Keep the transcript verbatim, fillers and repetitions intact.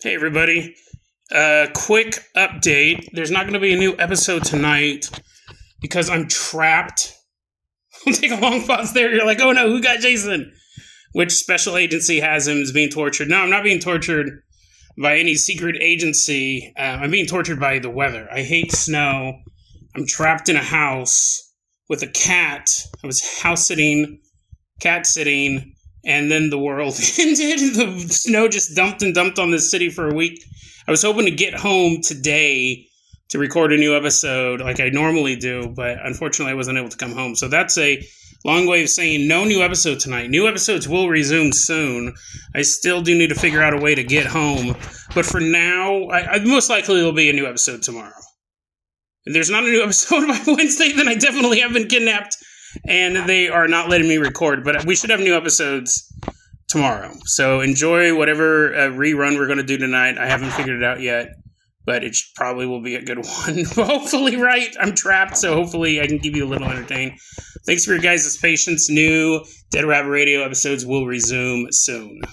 Hey, everybody. Uh, quick update. There's not going to be a new episode tonight because I'm trapped. Take a long pause there. You're like, oh, no, who got Jason? Which special agency has him is being tortured? No, I'm not being tortured by any secret agency. Uh, I'm being tortured by the weather. I hate snow. I'm trapped in a house with a cat. I was house sitting, cat sitting. And then the world ended. The snow just dumped and dumped on this city for a week. I was hoping to get home today to record a new episode like I normally do, but unfortunately I wasn't able to come home. So that's a long way of saying no new episode tonight. New episodes will resume soon. I still do need to figure out a way to get home. But for now, I, I most likely there'll be a new episode tomorrow. If there's not a new episode by Wednesday, then I definitely have been kidnapped. And they are not letting me record, but we should have new episodes tomorrow. So enjoy whatever uh, rerun we're going to do tonight. I haven't figured it out yet, but it should, probably will be a good one. Hopefully, right? I'm trapped, so hopefully I can keep you a little entertained. Thanks for your guys' patience. New Dead Rabbit Radio episodes will resume soon.